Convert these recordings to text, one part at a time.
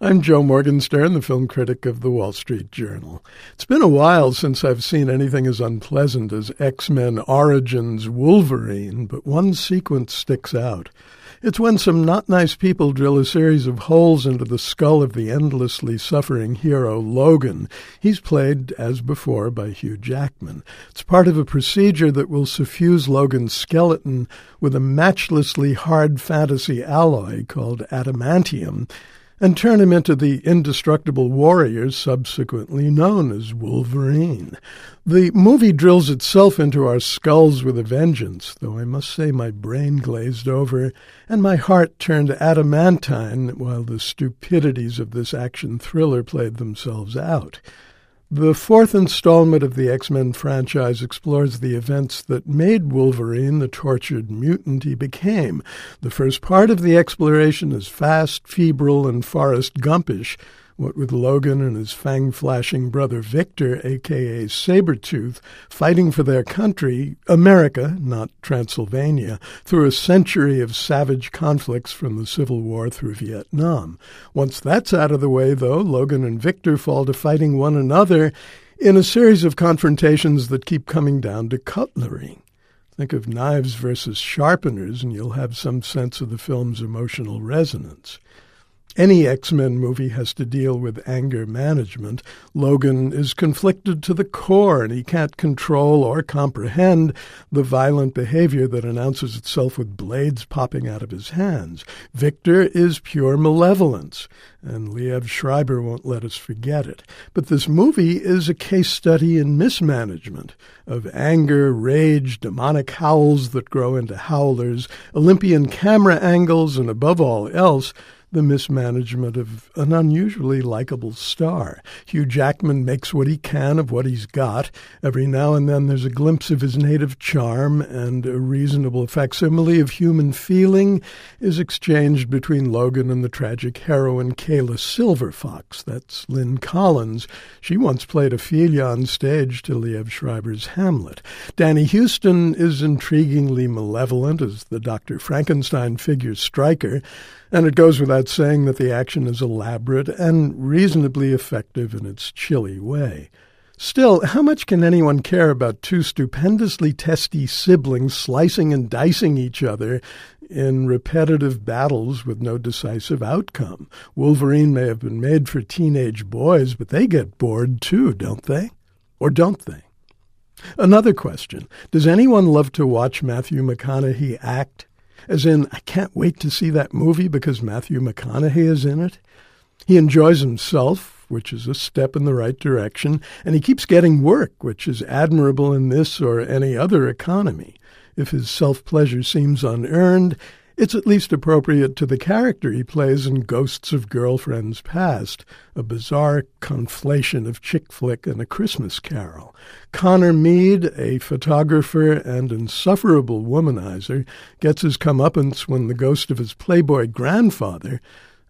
I'm Joe Morgenstern, the film critic of The Wall Street Journal. It's been a while since I've seen anything as unpleasant as X-Men Origins: Wolverine, but one sequence sticks out. It's when some not-nice people drill a series of holes into the skull of the endlessly suffering hero Logan. He's played, as before, by Hugh Jackman. It's part of a procedure that will suffuse Logan's skeleton with a matchlessly hard fantasy alloy called adamantium, and turn him into the indestructible warrior subsequently known as Wolverine. The movie drills itself into our skulls with a vengeance, though I must say my brain glazed over and my heart turned adamantine while the stupidities of this action thriller played themselves out. The fourth installment of the X-Men franchise explores the events that made Wolverine the tortured mutant he became. The first part of the exploration is fast, febrile, and Forrest Gumpish, what with Logan and his fang-flashing brother Victor, a.k.a. Sabretooth, fighting for their country, America, not Transylvania, through a century of savage conflicts from the Civil War through Vietnam. Once that's out of the way, though, Logan and Victor fall to fighting one another in a series of confrontations that keep coming down to cutlery. Think of knives versus sharpeners, and you'll have some sense of the film's emotional resonance. Any X-Men movie has to deal with anger management. Logan is conflicted to the core, and he can't control or comprehend the violent behavior that announces itself with blades popping out of his hands. Victor is pure malevolence, and Liev Schreiber won't let us forget it. But this movie is a case study in mismanagement of anger, rage, demonic howls that grow into howlers, Olympian camera angles, and above all else, the mismanagement of an unusually likable star. Hugh Jackman makes what he can of what he's got. Every now and then there's a glimpse of his native charm, and a reasonable facsimile of human feeling is exchanged between Logan and the tragic heroine Kayla Silverfox. That's Lynn Collins. She once played Ophelia on stage to Liev Schreiber's Hamlet. Danny Huston is intriguingly malevolent as the Dr. Frankenstein figure Stryker, and it goes without saying that the action is elaborate and reasonably effective in its chilly way. Still, how much can anyone care about two stupendously testy siblings slicing and dicing each other in repetitive battles with no decisive outcome? Wolverine may have been made for teenage boys, but they get bored too, don't they? Or don't they? Another question. Does anyone love to watch Matthew McConaughey act? As in, I can't wait to see that movie because Matthew McConaughey is in it. He enjoys himself, which is a step in the right direction, and he keeps getting work, which is admirable in this or any other economy. If his self-pleasure seems unearned, it's at least appropriate to the character he plays in Ghosts of Girlfriends Past, a bizarre conflation of chick flick and A Christmas Carol. Connor Mead, a photographer and insufferable womanizer, gets his comeuppance when the ghost of his playboy grandfather,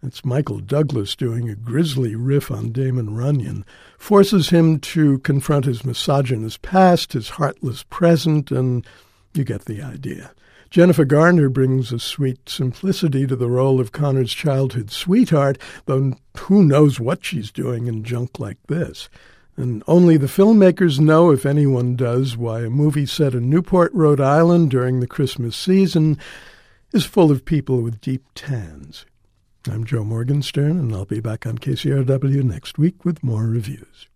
that's Michael Douglas doing a grisly riff on Damon Runyon, forces him to confront his misogynist past, his heartless present, and you get the idea. Jennifer Garner brings a sweet simplicity to the role of Connor's childhood sweetheart, though who knows what she's doing in junk like this. And only the filmmakers know, if anyone does, why a movie set in Newport, Rhode Island during the Christmas season is full of people with deep tans. I'm Joe Morgenstern, and I'll be back on KCRW next week with more reviews.